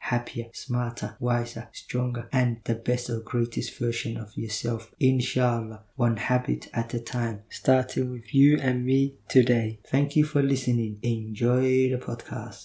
happier, smarter, wiser, stronger, and the best or greatest version of yourself, inshallah, one habit at a time, starting with you and me today. Thank you for listening. Enjoy the podcast.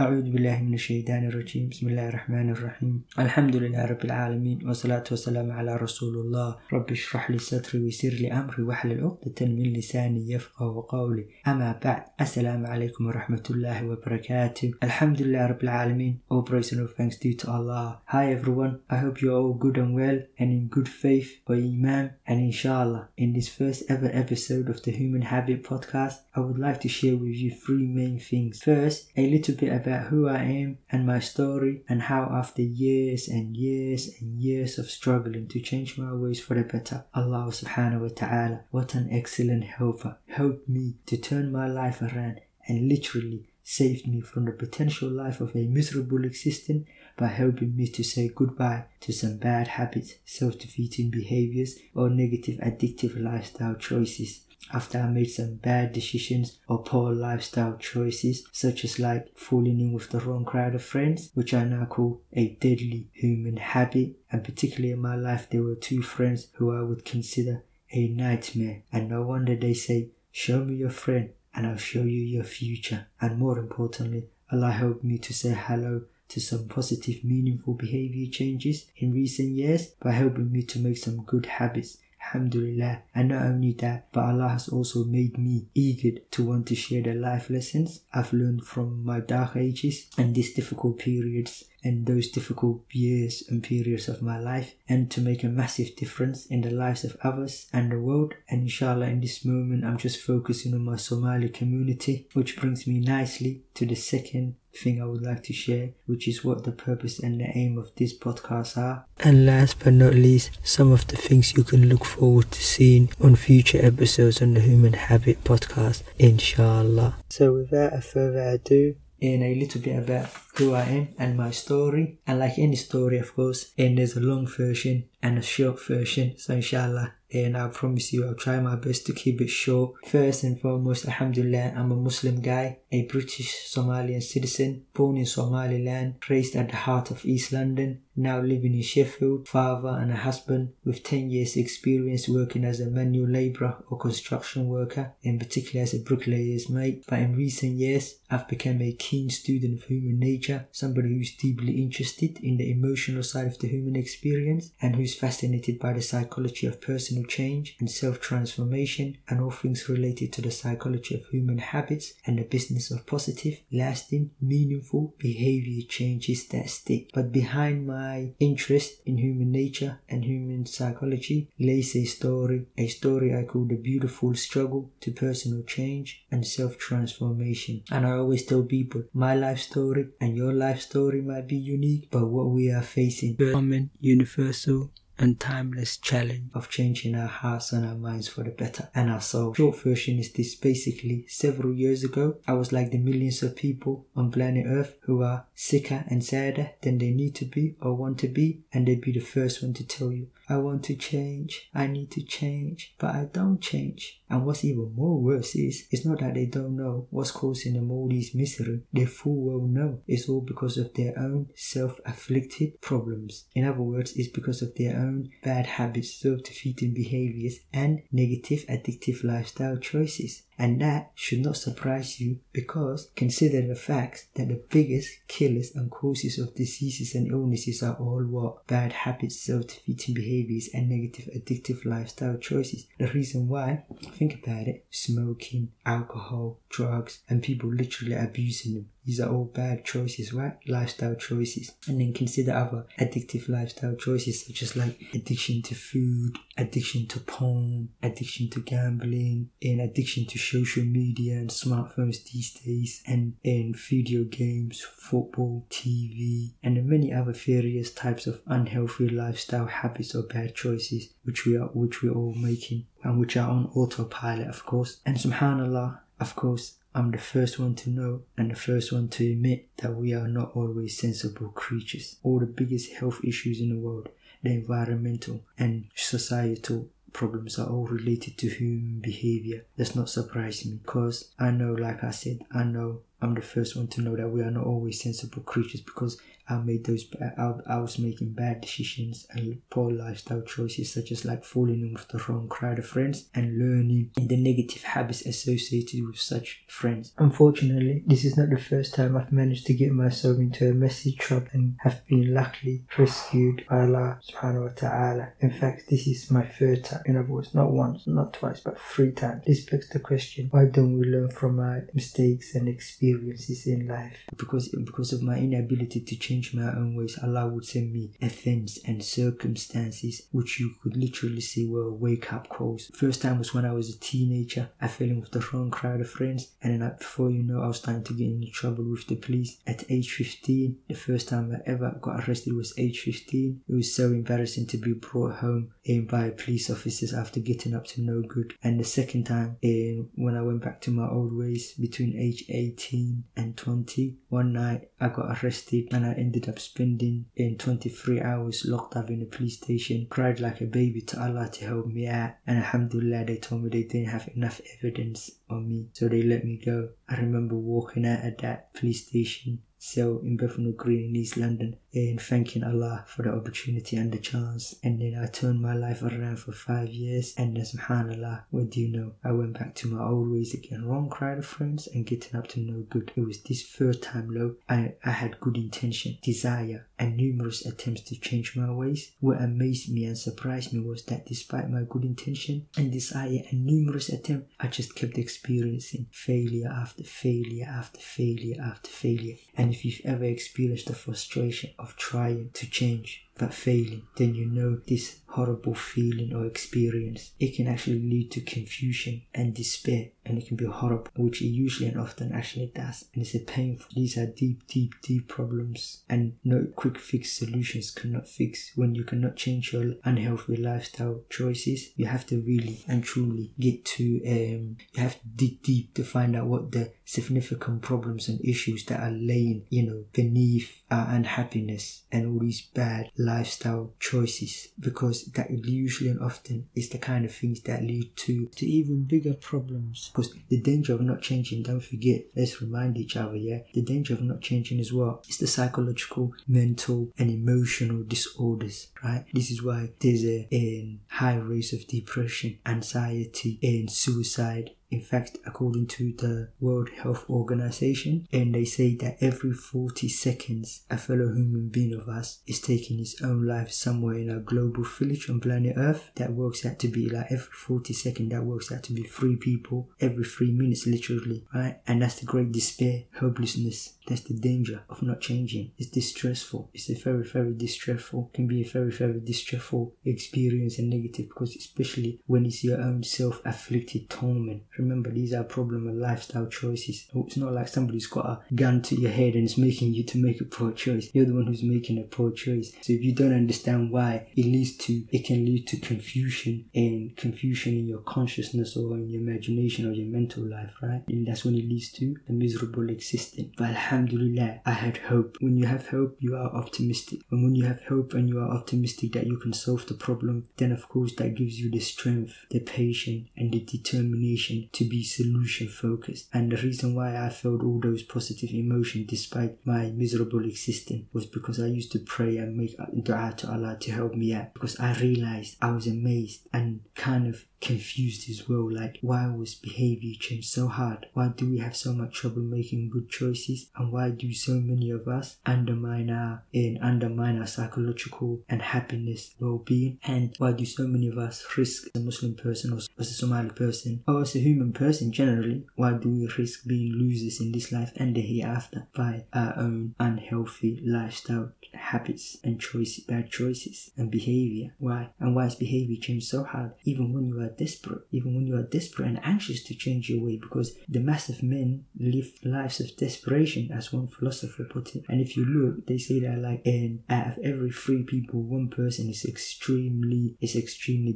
أعوذ بالله من الشيطان الرجيم بسم الله الرحمن الرحيم الحمد لله رب العالمين والصلاة والسلام على رسول الله رب اشرح لي صدري ويسر لي أمري واحلل عقدة من لساني يفقهوا قولي أما بعد السلام عليكم ورحمة الله وبركاته الحمد لله رب العالمين All praise and all thanks due to Allah Hi everyone, I hope you're all good and well and in good faith or iman and inshallah in this first ever episode of the Human Habit Podcast I would like to share with you three main things First, a little bit about who I am and my story and how after years and years and years of struggling to change my ways for the better, Allah subhanahu wa ta'ala, what an excellent helper, helped me to turn my life around and literally saved me from the potential life of a miserable existence by helping me to say goodbye to some bad habits, self-defeating behaviors or negative addictive lifestyle choices. After I made some bad decisions or poor lifestyle choices such as like falling in with the wrong crowd of friends which I now call a deadly human habit and particularly in my life there were two friends who I would consider a nightmare and no wonder they say show me your friend and I'll show you your future and more importantly Allah helped me to say hello to some positive meaningful behavior changes in recent years by helping me to make some good habits Alhamdulillah, and not only that, but Allah has also made me eager to want to share the life lessons I've learned from my dark ages and these difficult periods and those difficult years and periods of my life and to make a massive difference in the lives of others and the world. And inshallah, in this moment, I'm just focusing on my Somali community, which brings me nicely to the second thing I would like to share, which is what the purpose and the aim of this podcast are. And last but not least, some of the things you can look forward to seeing on future episodes on the Human Habit Podcast, inshallah. So without further ado, in a little bit about who I am and my story. And like any story, of course, and there's a long version and a short version. So inshallah, and I promise you I'll try my best to keep it short. First and foremost, alhamdulillah, I'm a Muslim guy, a British Somalian citizen, born in Somaliland, raised at the heart of East London, now living in Sheffield, father and a husband with 10 years experience working as a manual labourer or construction worker, in particular as a bricklayer's mate. But in recent years, I've become a keen student of human nature, somebody who's deeply interested in the emotional side of the human experience and who's fascinated by the psychology of personal change and self-transformation and all things related to the psychology of human habits and the business of positive, lasting, meaningful behavior changes that stick. But behind my interest in human nature and human psychology lays a story I call the beautiful struggle to personal change and self-transformation. And I always tell people, my life story and your life story might be unique, but what we are facing is common, universal, and timeless challenge of changing our hearts and our minds for the better and our soul. Short version is this: basically, several years ago, I was like the millions of people on planet Earth who are sicker and sadder than they need to be or want to be, and they'd be the first one to tell you, I want to change, I need to change, but I don't change. And what's even more worse is, it's not that they don't know what's causing them all this misery. They full well know it's all because of their own self-afflicted problems. In other words, it's because of their own bad habits, self-defeating behaviors, and negative addictive lifestyle choices. And that should not surprise you, because consider the fact that the biggest killers and causes of diseases and illnesses are all what? Bad habits, self-defeating behaviors, and negative addictive lifestyle choices. The reason why, think about it, smoking, alcohol, drugs, and people literally abusing them. These are all bad choices, right? Lifestyle choices. And then consider other addictive lifestyle choices, such as like addiction to food, addiction to porn, addiction to gambling, and addiction to social media and smartphones these days, and in video games, football, TV, and many other various types of unhealthy lifestyle habits or bad choices, which we're all making, and which are on autopilot, of course. And subhanallah, of course, I'm the first one to know and the first one to admit that we are not always sensible creatures. All the biggest health issues in the world, the environmental and societal problems, are all related to human behavior. That's not surprising me, because I know, like I said, I know I'm the first one to know that we are not always sensible creatures, because I was making bad decisions and poor lifestyle choices, such as like falling in with the wrong crowd of friends and learning and the negative habits associated with such friends. Unfortunately, this is not the first time I've managed to get myself into a messy trap and have been luckily rescued by Allah subhanahu wa ta'ala. In fact, this is my third time. In other words, not once, not twice, but three times. This begs the question, why don't we learn from our mistakes and experiences in life? Because of my inability to change my own ways, Allah would send me events and circumstances which you could literally say were wake up calls. First time was when I was a teenager. I fell in with the wrong crowd of friends, and then before you know, I was starting to get into trouble with the police at age 15. The first time I ever got arrested was age 15. It was so embarrassing to be brought home by police officers after getting up to no good. And the second time, when I went back to my old ways, between age 18 and 20, one night I got arrested, and I ended up spending 23 hours locked up in a police station. Cried like a baby to Allah to help me out, and alhamdulillah, they told me they didn't have enough evidence on me, so they let me go. I remember walking out at that police station cell in Bethnal Green in East London and thanking Allah for the opportunity and the chance. And then I turned my life around for 5 years, and then subhanallah, what do you know, I went back to my old ways again, wrong crowd of friends and getting up to no good. It was this third time though, I had good intention, desire, and numerous attempts to change my ways. What amazed me and surprised me was that despite my good intention and desire and numerous attempts, I just kept experiencing failure after failure after failure after failure. And if you've ever experienced the frustration of trying to change but failing, then you know this horrible feeling or experience. It can actually lead to confusion and despair, and it can be horrible, which it usually and often actually does, and it's a painful. These are deep problems, and no quick fix solutions cannot fix. When you cannot change your unhealthy lifestyle choices, you have to really and truly get to you have to dig deep to find out what the significant problems and issues that are laying beneath our unhappiness and all these bad lifestyle choices, because that usually and often is the kind of things that lead to even bigger problems. Because the danger of not changing, don't forget, let's remind each other, the danger of not changing is what? It's the psychological, mental and emotional disorders, right? This is why there's a high rate of depression, anxiety and suicide. In fact, according to the World Health Organization, and they say that every 40 seconds, a fellow human being of us is taking his own life somewhere in our global village on planet Earth. That works out to be like every 40 seconds, that works out to be 3 people every 3 minutes, literally, right? And that's the great despair, hopelessness. That's the danger of not changing. It's distressful. It's a very, very distressful, can be a very, very distressful experience and negative, because especially when it's your own self-afflicted torment. Remember, these are problem and lifestyle choices. It's not like somebody's got a gun to your head and it's making you to make a poor choice. You're the one who's making a poor choice. So if you don't understand why, it can lead to confusion, and confusion in your consciousness or in your imagination or your mental life, right? And that's when it leads to a miserable existence. But alhamdulillah, Alhamdulillah, I had hope. When you have hope, you are optimistic. And when you have hope and you are optimistic that you can solve the problem, then of course that gives you the strength, the patience, and the determination to be solution focused. And the reason why I felt all those positive emotions despite my miserable existence was because I used to pray and make dua to Allah to help me out. Because I realized I was amazed and kind of confused as well, like why was behavior changed so hard? Why do we have so much trouble making good choices? And why do so many of us undermine our psychological and happiness well-being? And why do so many of us risk as a Muslim person or as a Somali person or as a human person generally? Why do we risk being losers in this life and the hereafter by our own unhealthy lifestyle habits and choices, bad choices and behavior? Why? And why is behavior changed so hard even when you are desperate, even when you are desperate and anxious to change your way? Because the mass of men live lives of desperation, as one philosopher put it. And if you look, they say that like out of every 3 people, one person is extremely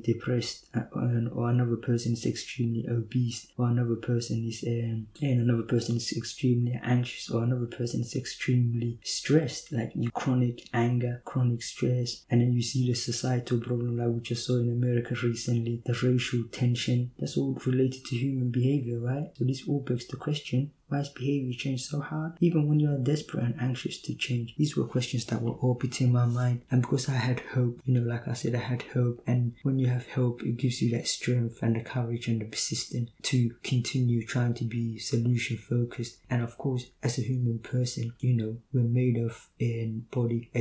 depressed, or another person is extremely obese, or another person is and another person is extremely anxious, or another person is extremely stressed, like chronic anger, chronic stress. And then you see the societal problem, like we just saw in America recently, the racial tension. That's all related to human behavior, right? So this all begs the question, why is behavior changed so hard even when you are desperate and anxious to change? These were questions that were orbiting my mind. And because I had hope, like I said, I had hope. And when you have hope, it gives you that strength and the courage and the persistence to continue trying to be solution focused. And of course, as a human person, we're made of a body,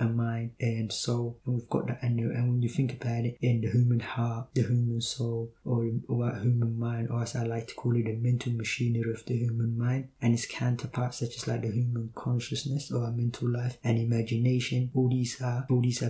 a mind, and soul. And we've got that. And when you think about it, in the human heart, the human soul, or a human mind, or as I like to call it, the mental machinery of the human mind and its counterparts, such as like the human consciousness or our mental life and imagination. All these are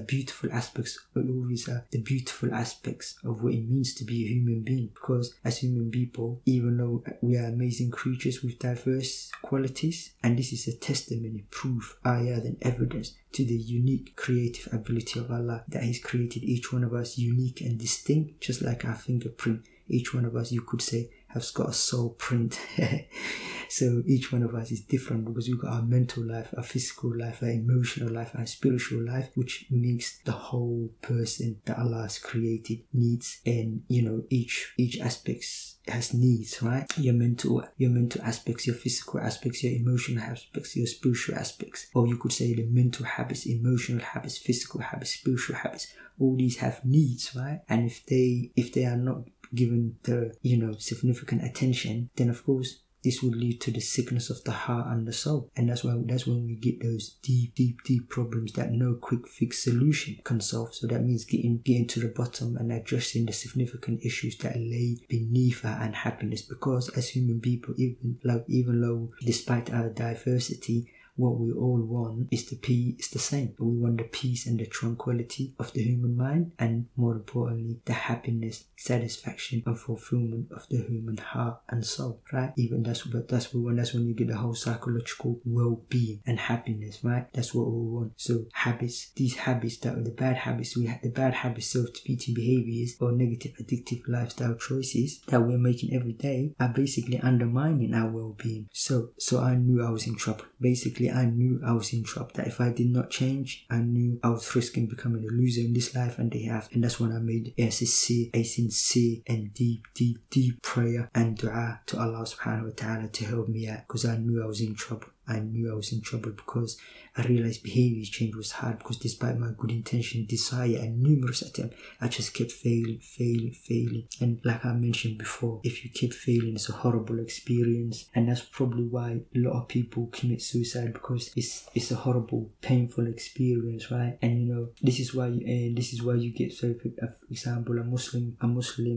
beautiful aspects, but all these are the beautiful aspects of what it means to be a human being. Because as human people, even though we are amazing creatures with diverse qualities, and this is a testimony, proof, higher than evidence to the unique creative ability of Allah, that He's created each one of us unique and distinct, just like our fingerprint. Each one of us, you could say, has got a soul print. So each one of us is different because we've got our mental life, our physical life, our emotional life, our spiritual life, which makes the whole person that Allah has created needs. And each aspects has needs, right? Your mental aspects, your physical aspects, your emotional aspects, your spiritual aspects, or you could say the mental habits, emotional habits, physical habits, spiritual habits. All these have needs, right? And if they are not given the significant attention, then of course this would lead to the sickness of the heart and the soul. And that's when we get those deep problems that no quick fix solution can solve. So that means getting to the bottom and addressing the significant issues that lay beneath our unhappiness. Because as human people, even though despite our diversity, what we all want is the same. We want the peace and the tranquility of the human mind, and more importantly, the happiness, satisfaction, and fulfillment of the human heart and soul, right? That's when you get the whole psychological well-being and happiness, right? That's what we want. So habits, these habits that are the bad habits, we have the bad habits, self-defeating behaviors, or negative addictive lifestyle choices that we're making every day are basically undermining our well-being. So I knew I was in trouble. Basically, I knew I was in trouble. That if I did not change, I knew I was risking becoming a loser in this life and hereafter. And that's when I made a sincere and deep prayer and dua to Allah subhanahu wa ta'ala to help me out, because I knew I was in trouble. I knew I was in trouble because I realized behavior change was hard, because despite my good intention, desire, and numerous attempts, I just kept failing. And like I mentioned before, if you keep failing, it's a horrible experience. And that's probably why a lot of people commit suicide, because it's a horrible, painful experience, right? And this is why you get, so for example, a Muslim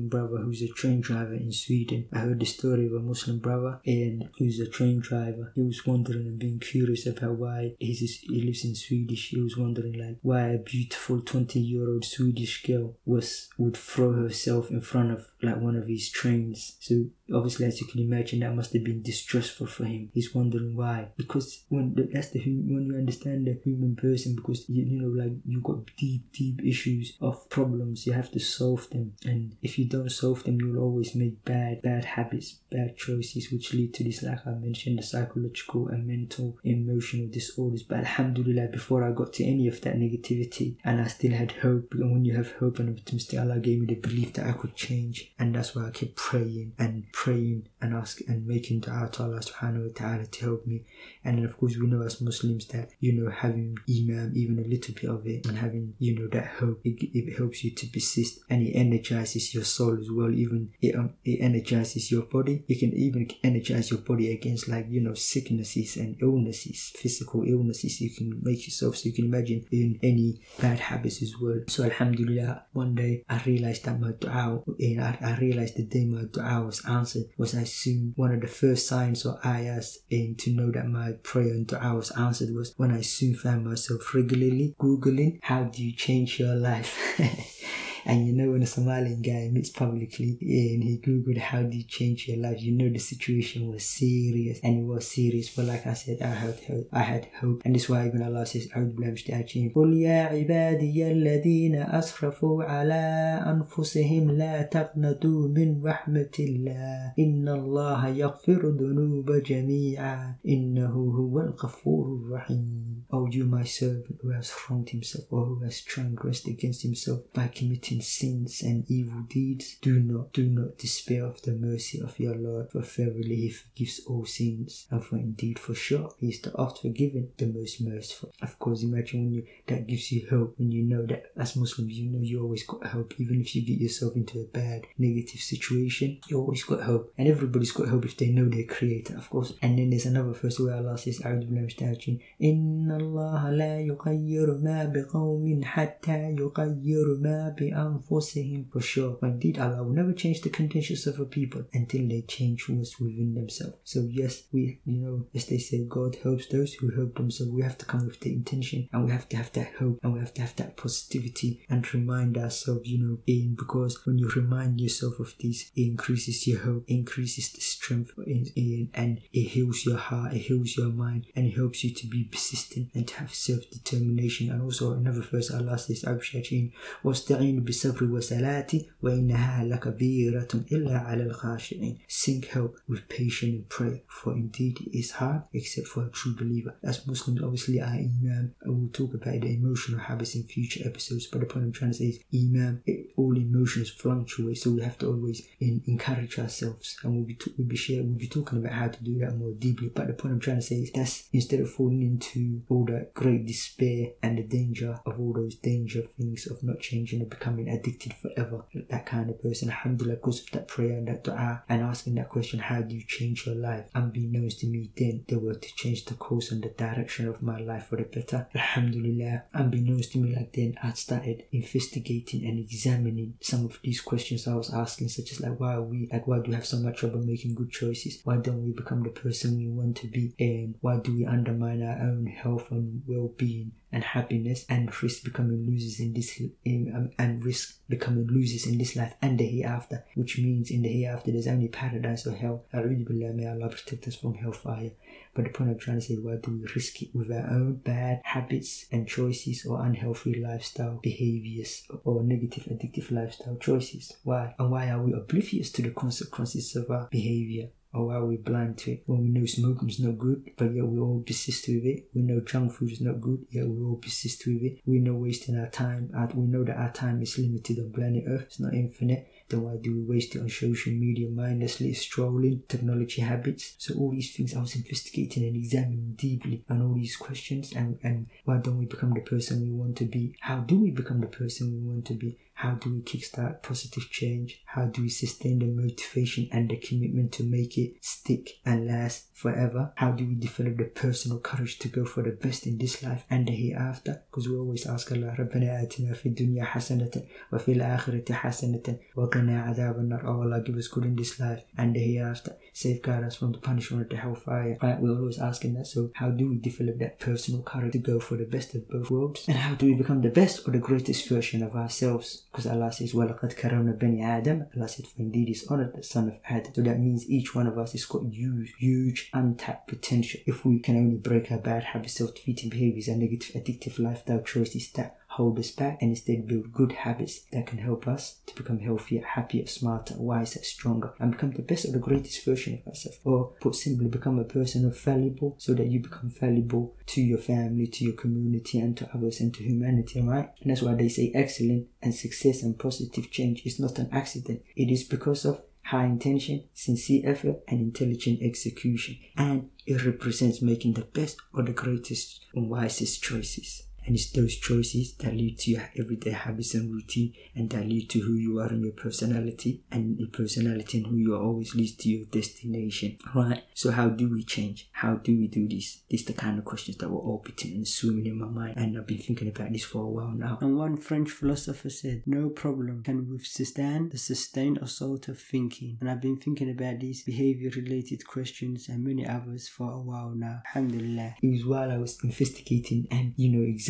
brother who's a train driver in Sweden. I heard the story of a Muslim brother and who's a train driver. He was wondering and being curious about why he lives in Sweden. He was wondering like why a beautiful 20-year-old Swedish girl would throw herself in front of like one of his trains. So obviously, as you can imagine, that must have been distressful for him. He's wondering why, because when you understand the human person, because you got deep issues of problems, you have to solve them. And if you don't solve them, you'll always make bad habits, bad choices, which lead to this, like I mentioned, the psychological and mental, emotional disorders. But alhamdulillah, before I got to any of that negativity, and I still had hope. And when you have hope and optimistic, Allah gave me the belief that I could change. And that's why I kept praying and asking and making dua to Allah subhanahu wa ta'ala to help me. And then of course we know as Muslims that, you know, having Imam, even a little bit of it, and having, you know, that hope, it helps you to persist, and it energizes your soul as well. Even it energizes your body. It can even energize your body against, like, you know, sicknesses and illnesses, physical illnesses you can make yourself. So you can imagine in any bad habits as well. So alhamdulillah, one day I realized that my dua, and I realized the day my dua was answered was as soon, one of the first signs or ayahs and to know that my prayer and dua was answered was when I soon found myself regularly googling, how do you change your life? And you know, when a Somalian guy meets publicly and he googled how do you change your life, you know the situation was serious, and it was serious. But like I said, I had hope, and that's why even Allah says, قُلْ يَا عِبَادِيَ الَّذِينَ أَسْرَفُوا عَلَىٰ أَنفُسِهِمْ لَا تَقْنَطُوا مِنْ رَحْمَةِ اللَّهِ إِنَّ اللَّهَ يَغْفِرُ الذُّنُوبَ جَمِيعًا إِنَّهُ هُوَ الْغَفُورُ الرَّحِيمُ. O you my servant who has wronged himself or who has transgressed against himself by committing sins and evil deeds, do not despair of the mercy of your Lord, for verily he forgives all sins, and for indeed for sure he is the oft forgiving, the most merciful. Of course, imagine when you, that gives you hope, when you know that as Muslims, you know you always got hope. Even if you get yourself into a bad negative situation, you always got hope, and everybody's got hope if they know their creator, of course. And then there's another verse where Allah says, Inna الله لا يغير ما بقوم حتى يغير ما بأنفسهم. For sure, indeed Allah will never change the conditions of a people until they change what's within themselves. So yes, we, you know, as they say, God helps those who help themselves. We have to come with the intention, and we have to have that hope, and we have to have that positivity, and remind ourselves, you know, because when you remind yourself of this, it increases your hope, increases the strength, and it heals your heart, it heals your mind, and it helps you to be persistent and to have self-determination. And also another verse, Allah says, وَاسْتَعِينُ بِالصَّبْرِ وَالصَّلَاةِ وَإِنَّهَا لَكَبِيرَةٌ إِلَّا عَلَى الْخَاشِعِينَ. Seek help with patience and prayer, for indeed it is hard except for a true believer. As Muslims, obviously our Imam, I will talk about the emotional habits in future episodes, but the point I'm trying to say is Imam, all emotions fluctuate, so we have to always encourage ourselves, and we'll be talking about how to do that more deeply. But the point I'm trying to say is that instead of falling into all that great despair and the danger of all those danger things of not changing and becoming addicted forever, that kind of person, alhamdulillah, because of that prayer and that dua and asking that question, how do you change your life, unbeknownst to me then they were to change the course and the direction of my life for the better. Alhamdulillah, unbeknownst to me, like then I started investigating and examining some of these questions I was asking, such as like, why do we have so much trouble making good choices? Why don't we become the person we want to be? And why do we undermine our own health and well-being and happiness, and risk becoming losers in this life and the hereafter, which means in the hereafter there's only paradise or hell. May Allah protect us from hellfire. But the point I'm trying to say, why do we risk it with our own bad habits and choices, or unhealthy lifestyle behaviors, or negative addictive lifestyle choices? Why? And why are we oblivious to the consequences of our behavior? Or why are we blind to it? When we know smoking is not good, but yet we all persist with it. We know junk food is not good, yet we all persist with it. We know wasting our time. We know that our time is limited on planet Earth. It's not infinite. Then why do we waste it on social media, mindlessly strolling, technology habits? So all these things I was investigating and examining deeply, and all these questions, and why don't we become the person we want to be? How do we become the person we want to be? How do we kickstart positive change? How do we sustain the motivation and the commitment to make it stick and last forever? How do we develop the personal courage to go for the best in this life and the hereafter? Because we always ask Allah, رَبَّنَا آتِنَا فِي الدُّنْيَا حَسَنَةً وَفِي الْآخِرَةِ حَسَنَةً وَقِنَا عَذَابَ النَّارِ. Oh Allah, give us good in this life and the hereafter. Safeguard us from the punishment of the hellfire. Right, we're always asking that. So how do we develop that personal courage to go for the best of both worlds? And how do we become the best or the greatest version of ourselves? Because Allah says, وَلَقَدْ كَرَمْنَا بَنِي آدَمَ. Allah said, for indeed is honored the son of Adam. So that means each one of us has got huge untapped potential if we can only break our bad habits, self-defeating behaviors and negative addictive lifestyle choices that hold us back and instead build good habits that can help us to become healthier, happier, smarter, wiser, stronger, and become the best or the greatest version of ourselves. Or put simply, become a person of valuable so that you become valuable to your family, to your community, and to others, and to humanity, right? And that's why they say excellence and success and positive change is not an accident. It is because of high intention, sincere effort, and intelligent execution. And it represents making the best or the greatest and wisest choices. And it's those choices that lead to your everyday habits and routine, and that lead to who you are and your personality. And your personality and who you are always leads to your destination, right? So how do we change? How do we do this? These are the kind of questions that were orbiting and swimming in my mind, and I've been thinking about this for a while now. And one French philosopher said, no problem can withstand the sustained assault of thinking. And I've been thinking about these behavior-related questions and many others for a while now. Alhamdulillah. It was while I was investigating and,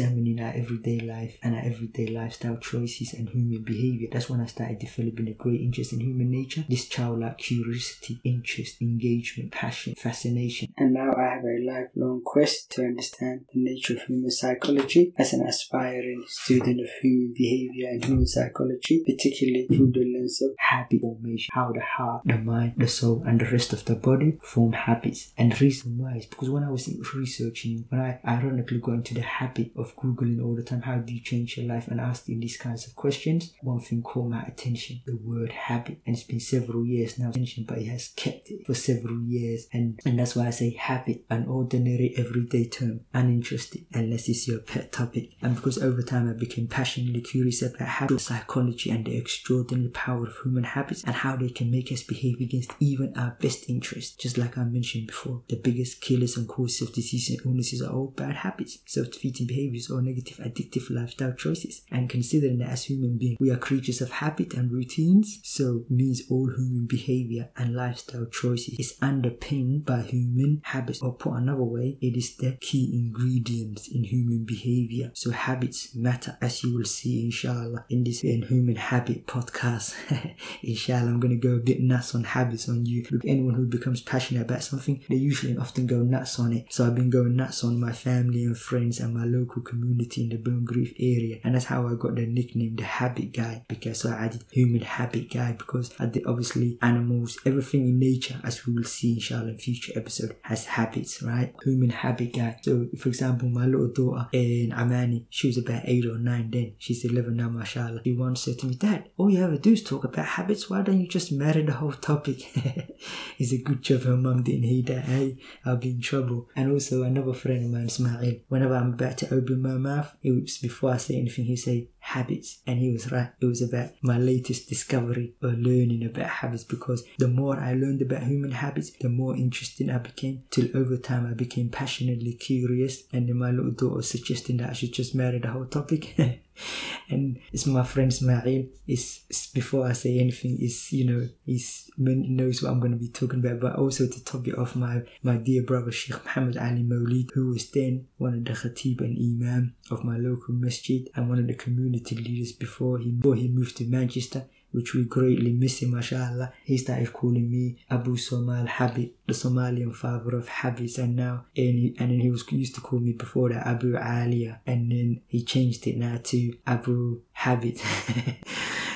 examining our everyday life and our everyday lifestyle choices and human behavior. That's when I started developing a great interest in human nature. This childlike curiosity, interest, engagement, passion, fascination. And now I have a lifelong quest to understand the nature of human psychology as an aspiring student of human behavior and human psychology, particularly through the lens of habit formation, how the heart, the mind, the soul, and the rest of the body form habits. And the reason why is because when I was researching, when I ironically got into the habit of Googling all the time, how do you change your life, and asking these kinds of questions, one thing caught my attention, the word habit. And it's been several years now, but it has kept it for several years. And that's why I say habit, an ordinary everyday term, uninteresting unless it's your pet topic. And because over time I became passionately curious about habit psychology and the extraordinary power of human habits and how they can make us behave against even our best interests. Just like I mentioned before, the biggest killers and causes of disease and illnesses are all bad habits, self-defeating behaviors, or negative addictive lifestyle choices. And considering that as human beings we are creatures of habit and routines, so means all human behavior and lifestyle choices is underpinned by human habits, or put another way, it is the key ingredients in human behavior. So habits matter, as you will see inshallah in this Human Habit Podcast. Inshallah, I'm going to go a bit nuts on habits on you. Look, anyone who becomes passionate about something, they usually often go nuts on it. So I've been going nuts on my family and friends and my local community in the Burngrave area, and that's how I got the nickname the Habit Guy, because I added Human Habit Guy, because obviously animals, everything in nature, as we will see inshallah in future episode, has habits, right? Human Habit Guy. So for example, my little daughter in Amani, she was about 8 or 9 then, she's 11 now mashallah. She once said to me, Dad, all you ever do is talk about habits, why don't you just marry the whole topic? It's a good job her mum didn't hear that, hey, I'll be in trouble. And also another friend of mine, Ismail, whenever I'm about to open my mouth, it was before I say anything, he say habits. And he was right. It was about my latest discovery or learning about habits, because the more I learned about human habits, the more interesting I became, till over time I became passionately curious. And then my little daughter was suggesting that I should just marry the whole topic. And it's my friend Ismail, is before I say anything, is knows what I'm going to be talking about. But also the topic of my dear brother Sheikh Mohammed Ali Mawlid, who was then one of the khatib and imam of my local masjid and one of the community leaders before he moved to Manchester, which we greatly miss him, mashallah. He started calling me Abu Somal Habit, the Somalian father of habits. And now, and then he used to call me before that Abu Aliyah, and then he changed it now to Abu Habit.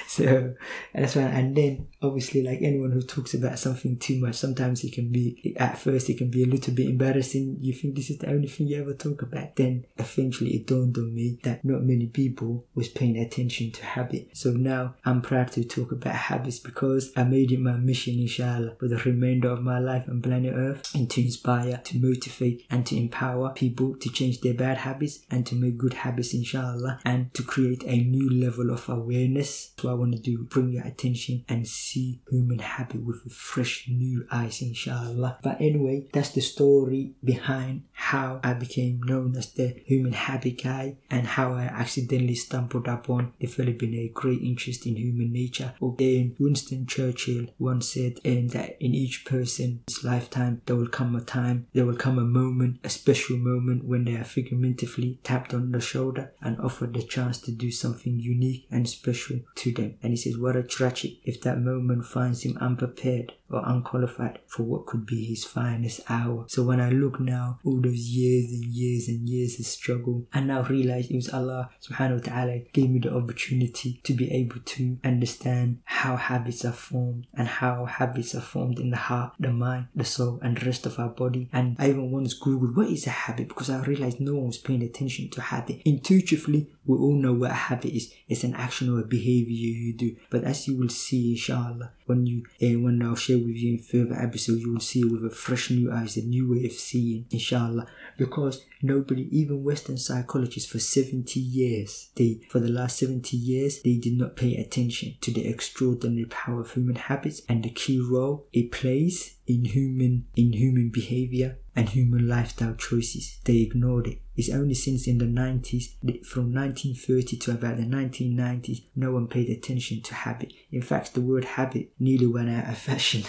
So that's why. And then obviously, like anyone who talks about something too much, sometimes it can be a little bit embarrassing. You think this is the only thing you ever talk about. Then eventually it dawned on me that not many people was paying attention to habit. So now I'm proud to talk about habits, because I made it my mission inshallah for the remainder of my life on planet earth, and to inspire, to motivate, and to empower people to change their bad habits and to make good habits inshallah, and to create a new level of awareness. So I want to do, bring your attention and see human habit with fresh new eyes inshallah. But anyway, that's the story behind how I became known as the Human Habit Guy, and how I accidentally stumbled upon developing a great interest in human nature. Then Winston Churchill once said that in each person's lifetime there will come a moment, a special moment, when they are figuratively tapped on the shoulder and offered the chance to do something unique and special to them. him, and he says, what a tragedy if that moment finds him unprepared or unqualified for what could be his finest hour. So when I look now, all those years and years and years of struggle, I now realize it was Allah subhanahu wa ta'ala gave me the opportunity to be able to understand how habits are formed, and how habits are formed in the heart, the mind, the soul, and the rest of our body. And I even once googled what is a habit, because I realized no one was paying attention to habit. Intuitively, we all know what a habit is. It's an action or a behavior you do. But as you will see, inshallah, when I'll share with you in further episodes, you will see with a fresh new eyes, a new way of seeing, inshallah. Because nobody, even Western psychologists, for the last 70 years, they did not pay attention to the extraordinary power of human habits and the key role it plays in human behavior and human lifestyle choices. They ignored it. It's only since in the 90s, from 1930 to about the 1990s, no one paid attention to habit. In fact, the word habit nearly went out of fashion.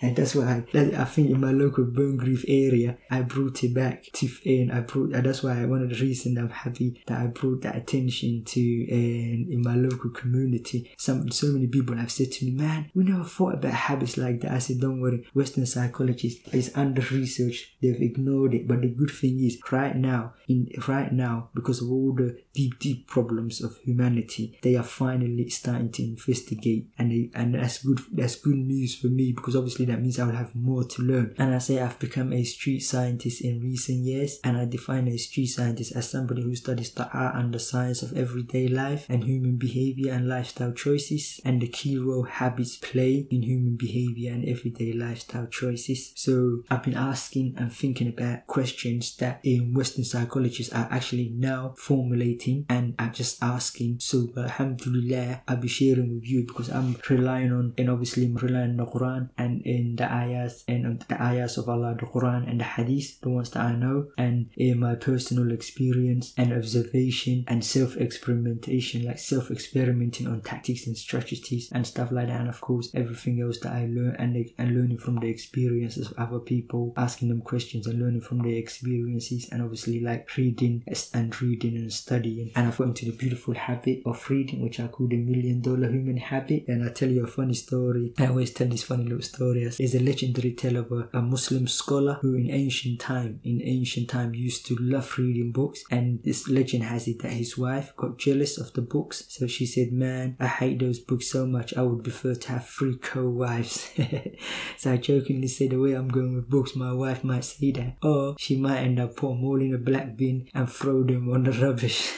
And that's why I think in my local Burngrave area, I brought it back to, and that's why one of the reasons I'm happy that I brought that attention to in my local community. So many people have said to me, man, we never thought about habits like that. I said, don't worry, Western psychologists is under-researched. They've ignored it. But the good thing is, right now, because of all the deep problems of humanity, they are finally starting to investigate, and that's good news for me, because obviously that means I will have more to learn. And I say I've become a street scientist in recent years, and I define a street scientist as somebody who studies the art and the science of everyday life and human behavior and lifestyle choices, and the key role habits play in human behavior and everyday lifestyle choices. So I've been asking and thinking about questions that in Western psychologists are actually now formulating, and I'm just asking. So alhamdulillah, I'll be sharing with you, because I'm relying on the Quran and in the ayahs, and on the ayahs of Allah, the Quran and the hadith, the ones that I know, and in my personal experience and observation and self-experimentation, like self-experimenting on tactics and strategies and stuff like that, and of course everything else that I learn, and learning from the experiences of other people, asking them questions and learning from their experiences, and obviously like reading and studying. And I've got into the beautiful habit of reading, which I call the $1 million human habit. And I tell you a funny story. I always tell this funny little story. It's a legendary tale of a Muslim scholar who in ancient time used to love reading books, and this legend has it that his wife got jealous of the books, so she said, man, I hate those books so much, I would prefer to have 3 co-wives. So I jokingly said, the way I'm going with books, my wife might say that, or she might end up putting them all in a black bin and throw them on the rubbish.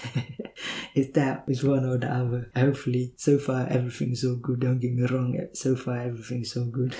It's one or the other. Hopefully, so far everything's all good. Don't get me wrong, so far everything's all good.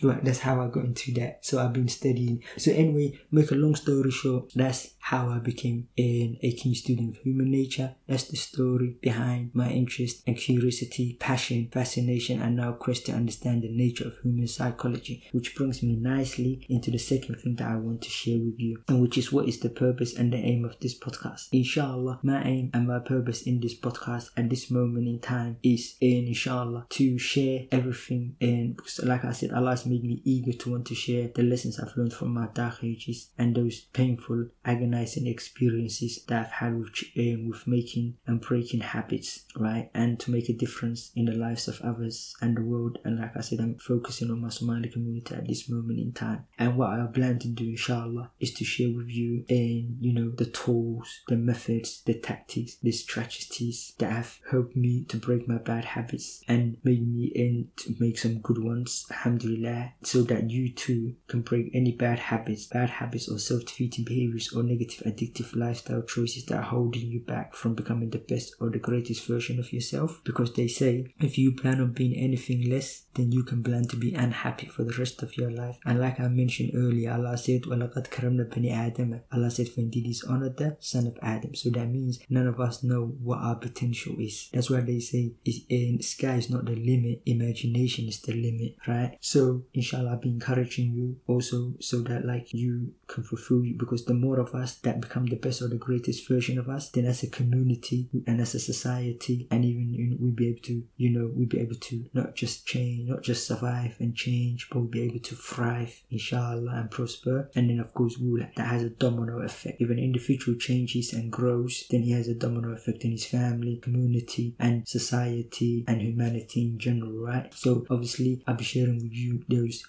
But that's how I got into that. So I've been studying. So anyway, make a long story short, that's how I became a keen student of human nature. That's the story behind my interest and curiosity, passion, fascination, and now quest to understand the nature of human psychology, which brings me nicely into the second thing that I want to share with you, and which is what is the purpose and the aim of this podcast. Inshallah, my aim and my purpose in this podcast at this moment in time is, inshallah, to share everything. And because, like I said, Allah has made me eager to want to share the lessons I've learned from my dark ages and those painful, agonizing experiences that I've had with making and breaking habits, right? And to make a difference in the lives of others and the world. And like I said, I'm focusing on my Somali community at this moment in time. And what I plan to do, inshallah, is to share with you, the tools, the methods, the tactics, the strategies that have helped me to break my bad habits and made me to make some good ones, alhamdulillah, so that you too can break any bad habits or self-defeating behaviors or negative addictive lifestyle choices that are holding you back from becoming the best or the greatest version of yourself. Because they say if you plan on being anything less, then you can plan to be unhappy for the rest of your life. And like I mentioned earlier, Allah said, وَلَقَدْ كَرَمْنَا بَنِي آدَمَ. Allah said, for indeed he's honored the son of Adam. So that means none of us know what our potential is. That's why they say sky is not the limit, imagination is the limit, right? So inshallah, I'll be encouraging you also, so that like you can fulfill you, because the more of us that become the best or the greatest version of us, then as a community and as a society, and even we'll be able to not just survive and change, but we'll be able to thrive, inshallah, and prosper. And then of course that has a domino effect. If an individual changes and grows which then he has a domino effect in his family, community and society and humanity in general, right? So obviously I'll be sharing with you those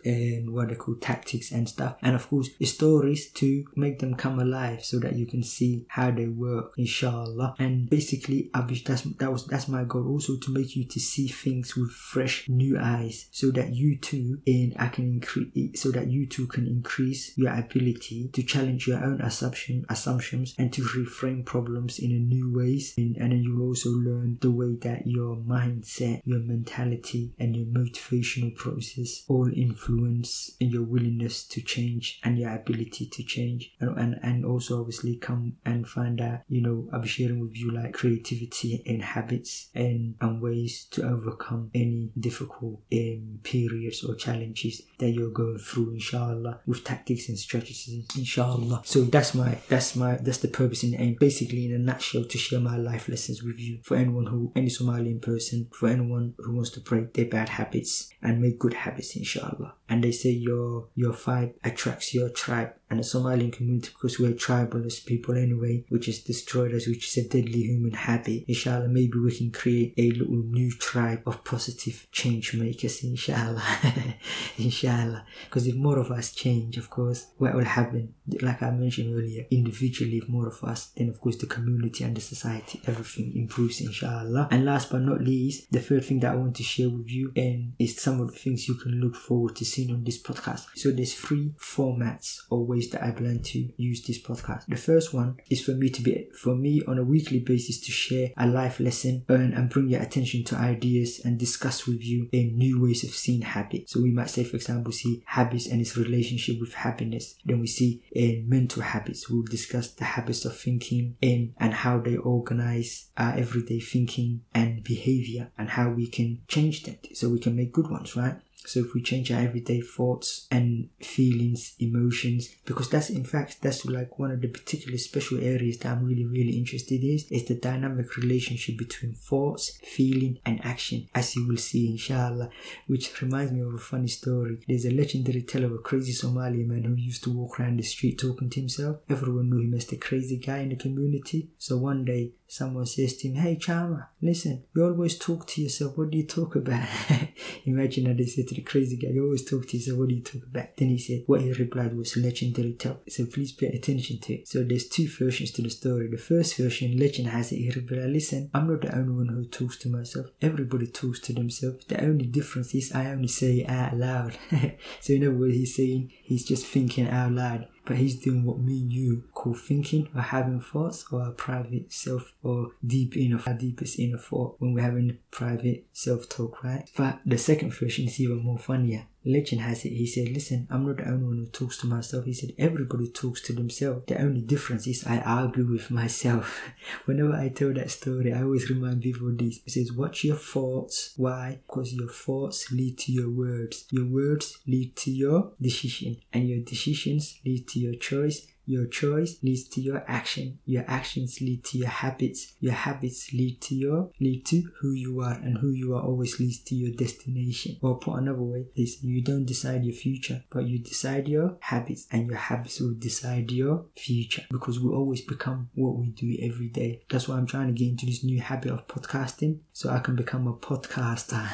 what I call tactics and stuff, and of course stories to make them come alive so that you can see how they work, inshallah. And basically that's my goal, also to make you to see things with fresh new eyes so that you too can increase your ability to challenge your own assumptions and to reframe problems in a new ways, and then you also learn the way that your mindset, your mentality and your motivational process all influence your willingness to change and your ability to change, and also obviously come and find out, you know, I'll be sharing with you like creativity and habits and ways to overcome any difficult periods or challenges that you're going through, inshallah, with tactics and strategies, inshallah. So that's the purpose and aim, basically in a nutshell, to share my life lessons with you, for any Somalian person, for anyone who wants to break their bad habits and make good habits, inshallah. And they say your vibe attracts your tribe, and the Somalian community, because we're tribalist people anyway, which has destroyed us, which is a deadly human habit, inshallah maybe we can create a little new tribe of positive change makers, inshallah. Inshallah, because if more of us change, of course what will happen, like I mentioned earlier, individually, if more of us, then of course the community and the society, everything improves, inshallah. And last but not least, the third thing that I want to share with you is some of the things you can look forward to seeing on this podcast. So there's 3 formats or ways that I've learned to use this podcast. The first one is for me on a weekly basis to share a life lesson and bring your attention to ideas and discuss with you in new ways of seeing habits. So we might say, for example, see habits and its relationship with happiness. Then we see mental habits. We'll discuss the habits of thinking and how they organize our everyday thinking and behavior and how we can change them so we can make good ones, right? So if we change our everyday thoughts and feelings, emotions, because that's like one of the particular special areas that I'm really, really interested in, is the dynamic relationship between thoughts, feeling and action, as you will see, inshallah. Which reminds me of a funny story. There's a legendary tale of a crazy Somali man who used to walk around the street talking to himself. Everyone knew him as the crazy guy in the community. So one day someone says to him, "Hey Chama, listen, you always talk to yourself, what do you talk about?" Imagine how they said to the crazy guy, "You always talk to yourself, what do you talk about?" Then he said, what he replied was legendary tale, so please pay attention to it. So there's 2 versions to the story. The first version, legend has it, he replied, "Listen, I'm not the only one who talks to myself, everybody talks to themselves, the only difference is I only say it out loud." So in other words, he's saying, he's just thinking out loud, but he's doing what me and you call thinking or having thoughts, or our private self or our deepest inner thought when we're having private self-talk, right? But the second version is even more funnier. Legend has it, he said, "Listen, I'm not the only one who talks to myself." He said, "Everybody talks to themselves. The only difference is I argue with myself." Whenever I tell that story, I always remind people of this. He says, watch your thoughts. Why? Because your thoughts lead to your words. Your words lead to your decision. And your decisions lead to your choice. Your choice leads to your action. Your actions lead to your habits. Your habits lead to who you are, and who you are always leads to your destination. Or put another way, is you don't decide your future, but you decide your habits, and your habits will decide your future, because we always become what we do every day. That's why I'm trying to get into this new habit of podcasting, so I can become a podcaster.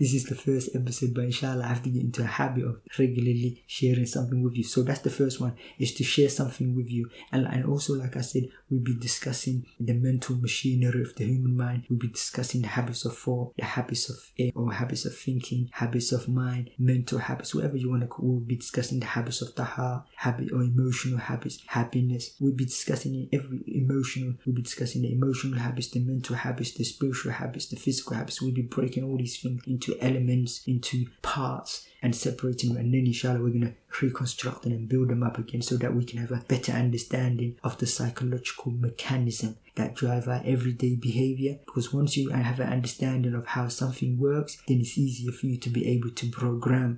This is the first episode, but inshallah I have to get into a habit of regularly sharing something with you. So that's the first one, is to share something with you, and also like I said, we'll be discussing the mental machinery of the human mind. We'll be discussing the habits of thought, the habits of air, or habits of thinking, habits of mind, mental habits, whatever you want to call. We'll be discussing the habits of the heart, habit or emotional habits, happiness. We'll be discussing the emotional habits, the mental habits, the spiritual habits, the physical habits. We'll be breaking all these things into elements, into parts, and separating them, and then inshallah we're going to reconstruct them and build them up again so that we can have a better understanding of the psychological mechanism that drive our everyday behavior, because once you have an understanding of how something works, then it's easier for you to be able to program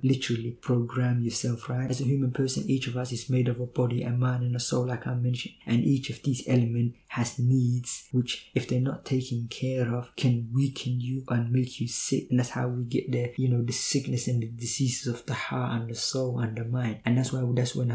yourself, right? As a human person, each of us is made of a body, a mind and a soul, like I mentioned, and each of these elements has needs which, if they're not taken care of, can weaken you and make you sick. And that's how we get the, you know, the sickness and the diseases of the heart and the soul and the mind. And that's when,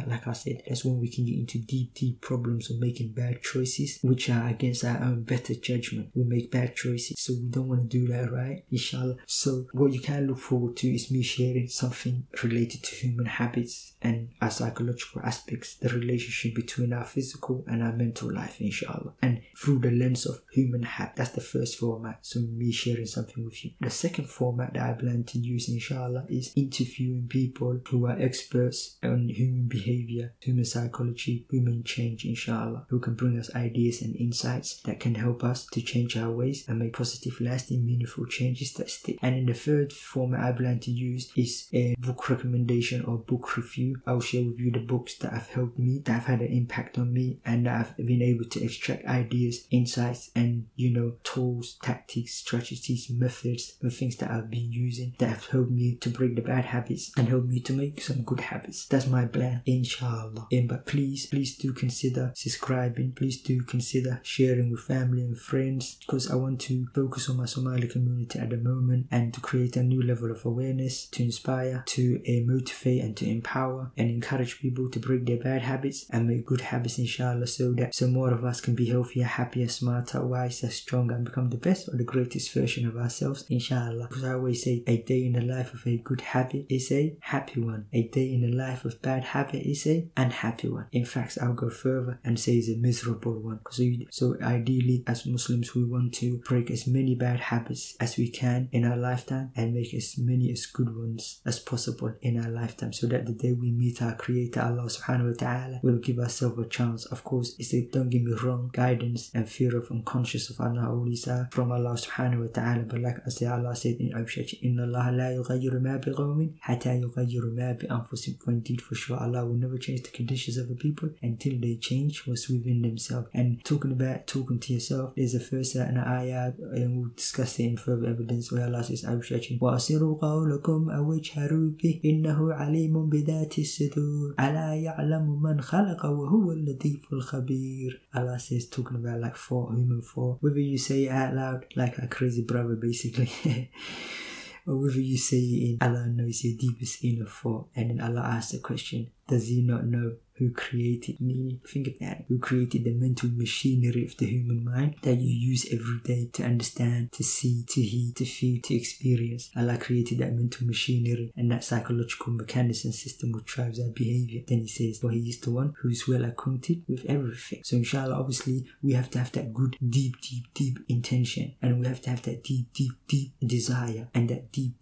like I said, that's when we can get into deep problems of making bad choices which are against our own better judgment. We make bad choices, so we don't want to do that, right? Inshallah. So what you can look forward to is me sharing something related to human habits and our psychological aspects, the relationship between our physical and our mental life, inshallah, and through the lens of human habit. That's the first format, so me sharing something with you. The second format that I plan to use, inshallah, is interviewing people who are experts on human behavior, human psychology, human change, inshallah, who can bring us ideas and insights that can help us to change our ways and make positive, lasting, meaningful changes that stick. And in the third format I plan to use is a book recommendation or book review. I'll share with you the books that have helped me, that have had an impact on me, and that I've been able to extract ideas, insights, and, you know, tools, tactics, strategies, methods, and things that I've been using that have helped me to break the bad habits and helped me to make some good habits. That's my plan, inshallah. And but please do consider subscribing. Please do consider sharing with family and friends, because I want to focus on my Somali community at the moment and to create a new level of awareness, to inspire, to motivate, and to empower, and encourage people to break their bad habits and make good habits, inshallah, so that some more of us can be healthier, happier, smarter, wiser, stronger, and become the best or the greatest version of ourselves, inshallah. Because I always say, a day in the life of a good habit is a happy one. A day in the life of bad habit is a unhappy one. In fact, I'll go further and say it's a miserable one. So ideally, as Muslims, we want to break as many bad habits as we can in our lifetime and make as many as good ones as possible in our lifetime, so that the day we meet our creator, Allah subhanahu wa ta'ala, will give ourselves a chance. Of course, it's a, don't get me wrong, guidance and fear of unconscious of Allah always are from Allah subhanahu wa ta'ala, but like I say, Allah said in Abshaj, inna Allah la yughayyiru ma bi qawmin hatta yughayyiru ma bi anfusihim. For indeed, for sure, Allah will never change the conditions of the people until they change what's within themselves. And talking to yourself, there's a verse and an ayah, and we'll discuss it in further evidence, where Allah says, Abshaj, wa asiru qawlakum awajharu bih innahu alimun bidati الصدور ألا يعلم من خلق وهو اللطيف الخبير. Allah says, talking about like human fall, whether you say it out loud like a crazy brother basically or whether you say it in, Allah knows your deepest inner thought. And then Allah asks the question, does he not know who created me? Think of that. Who created the mental machinery of the human mind that you use every day to understand, to see, to hear, to feel, to experience? Allah created that mental machinery and that psychological mechanism system which drives our behavior. Then he says, well, he is the one who is well acquainted with everything. So inshallah, obviously, we have to have that good, deep intention, and we have to have that deep desire and that deep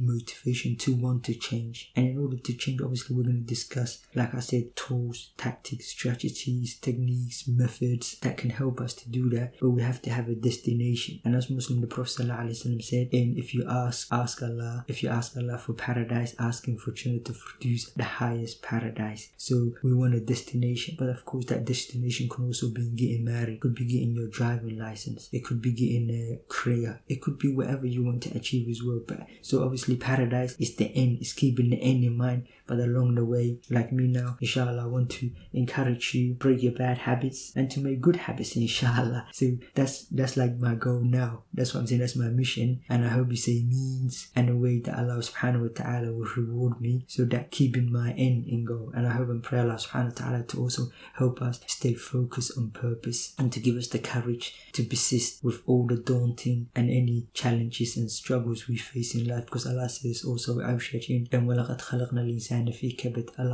motivation to want to change. And in order to change, obviously, we're going to discuss, like I said, tools, tactics, strategies, techniques, methods that can help us to do that, but we have to have a destination. And as Muslim, the Prophet ﷺ said, and if you ask Allah, if you ask Allah for paradise, ask him for Jannah to produce the highest paradise. So we want a destination, but of course that destination can also be getting married, it could be getting your driving license, it could be getting a prayer, it could be whatever you want to achieve as well. But so obviously paradise is the end, it's keeping the end in mind, but along the way, like me now, inshallah, I want to encourage you, break your bad habits and to make good habits, inshallah. So that's like my goal now. That's what I'm saying, that's my mission. And I hope you say means and a way that Allah subhanahu wa ta'ala will reward me, so that keeping my end in goal. And I hope and pray Allah subhanahu wa ta'ala to also help us stay focused on purpose and to give us the courage to persist with all the daunting and any challenges and struggles we face in life. Because Allah says also, Allah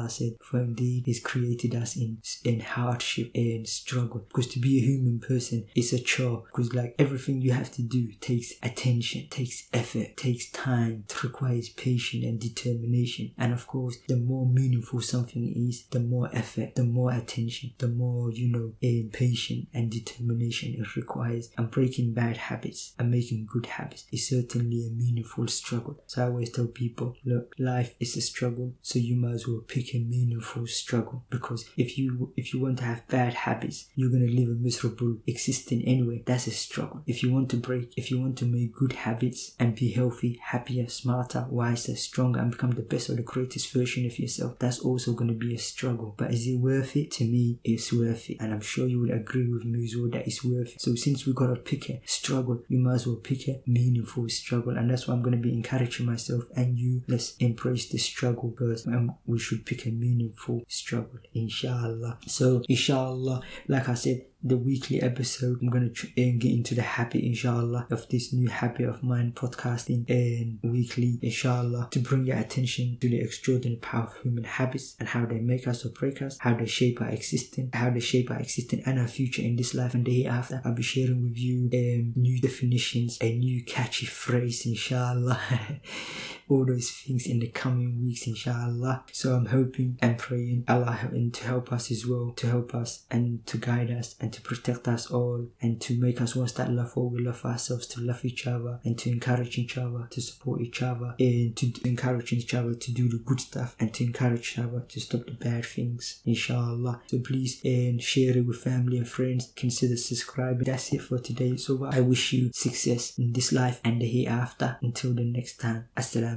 said, for indeed He's created us in hardship and struggle. Because to be a human person is a chore, because like everything you have to do takes attention, takes effort, takes time, it requires patience and determination. And of course, the more meaningful something is, the more effort, the more attention, the more, you know, patience and determination it requires. And breaking bad habits and making good habits is certainly a meaningful struggle. So I always tell people, look, life is a struggle, so you might as well pick a meaningful struggle struggle, because if you want to have bad habits, you're going to live a miserable existence anyway. That's a struggle. If you want to make good habits and be healthy, happier, smarter, wiser, stronger, and become the best or the greatest version of yourself, that's also going to be a struggle. But is it worth it? To me, it's worth it, and I'm sure you will agree with me as well that it's worth it. So since we got to pick a struggle, we might as well pick a meaningful struggle, and that's why I'm going to be encouraging myself and you, let's embrace the struggle first, and we should pick a meaningful struggle, inshallah. So inshallah, like I said, the weekly episode, I'm going to get into the habit, inshallah, of this new habit of mine, podcasting, and weekly, inshallah, to bring your attention to the extraordinary power of human habits and how they make us or break us, how they shape our existence and our future in this life and the hereafter. I'll be sharing with you new definitions, a new catchy phrase, inshallah. All those things in the coming weeks, inshallah. So I'm hoping and praying Allah and to help us as well, to help us and to guide us and to protect us all, and to make us ones that love all we love ourselves, to love each other and to encourage each other, to support each other, and to encourage each other to do the good stuff and to encourage each other to stop the bad things, inshallah. So please share it with family and friends, consider subscribing. That's it for today. So I wish you success in this life and the hereafter. Until the next time, Assalamu